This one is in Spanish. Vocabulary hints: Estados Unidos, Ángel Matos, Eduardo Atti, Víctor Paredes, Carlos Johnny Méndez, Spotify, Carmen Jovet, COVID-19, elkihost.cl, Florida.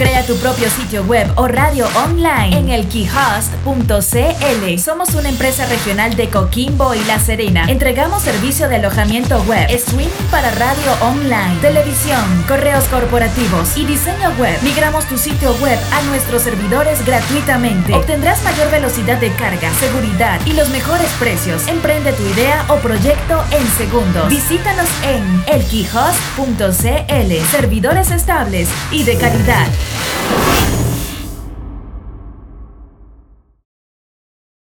Crea tu propio sitio web o radio online en elkihost.cl. Somos una empresa regional de Coquimbo y La Serena. Entregamos servicio de alojamiento web, streaming para radio online, televisión, correos corporativos y diseño web. Migramos tu sitio web a nuestros servidores gratuitamente. Obtendrás mayor velocidad de carga, seguridad y los mejores precios. Emprende tu idea o proyecto en segundos. Visítanos en elkihost.cl. Servidores estables y de calidad.